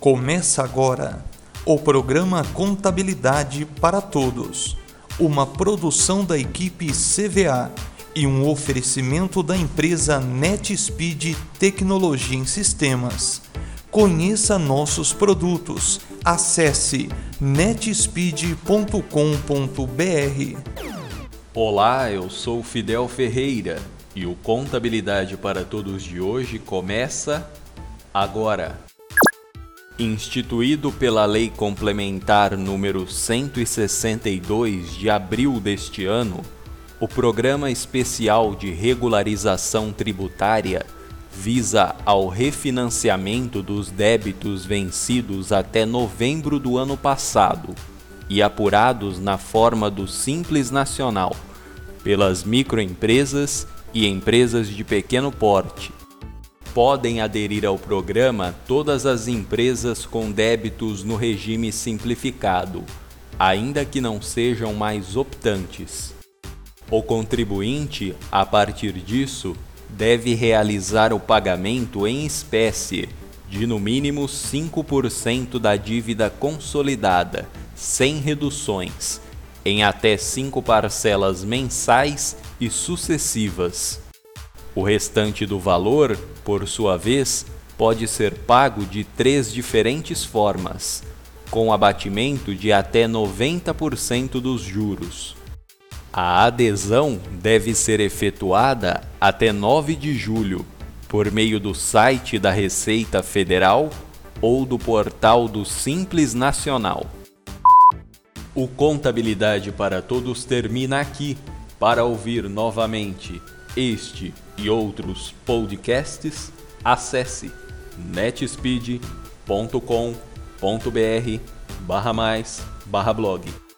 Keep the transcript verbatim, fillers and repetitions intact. Começa agora o programa Contabilidade para Todos, uma produção da equipe C V A e um oferecimento da empresa NetSpeed Tecnologia em Sistemas. Conheça nossos produtos. Acesse netspeed ponto com ponto br. Olá, eu sou Fidel Ferreira e o Contabilidade para Todos de hoje começa agora. Instituído pela Lei Complementar número cento e sessenta e dois de abril deste ano, o Programa Especial de Regularização Tributária visa ao refinanciamento dos débitos vencidos até novembro do ano passado e apurados na forma do Simples Nacional pelas microempresas e empresas de pequeno porte. Podem aderir ao programa todas as empresas com débitos no regime simplificado, ainda que não sejam mais optantes. O contribuinte, a partir disso, deve realizar o pagamento em espécie de no mínimo cinco por cento da dívida consolidada, sem reduções, em até cinco parcelas mensais e sucessivas. O restante do valor, por sua vez, pode ser pago de três diferentes formas, com abatimento de até noventa por cento dos juros. A adesão deve ser efetuada até nove de julho, por meio do site da Receita Federal ou do portal do Simples Nacional. O Contabilidade para Todos termina aqui. Para ouvir novamente este e outros podcasts, acesse netspeed ponto com ponto br barra mais barra blog.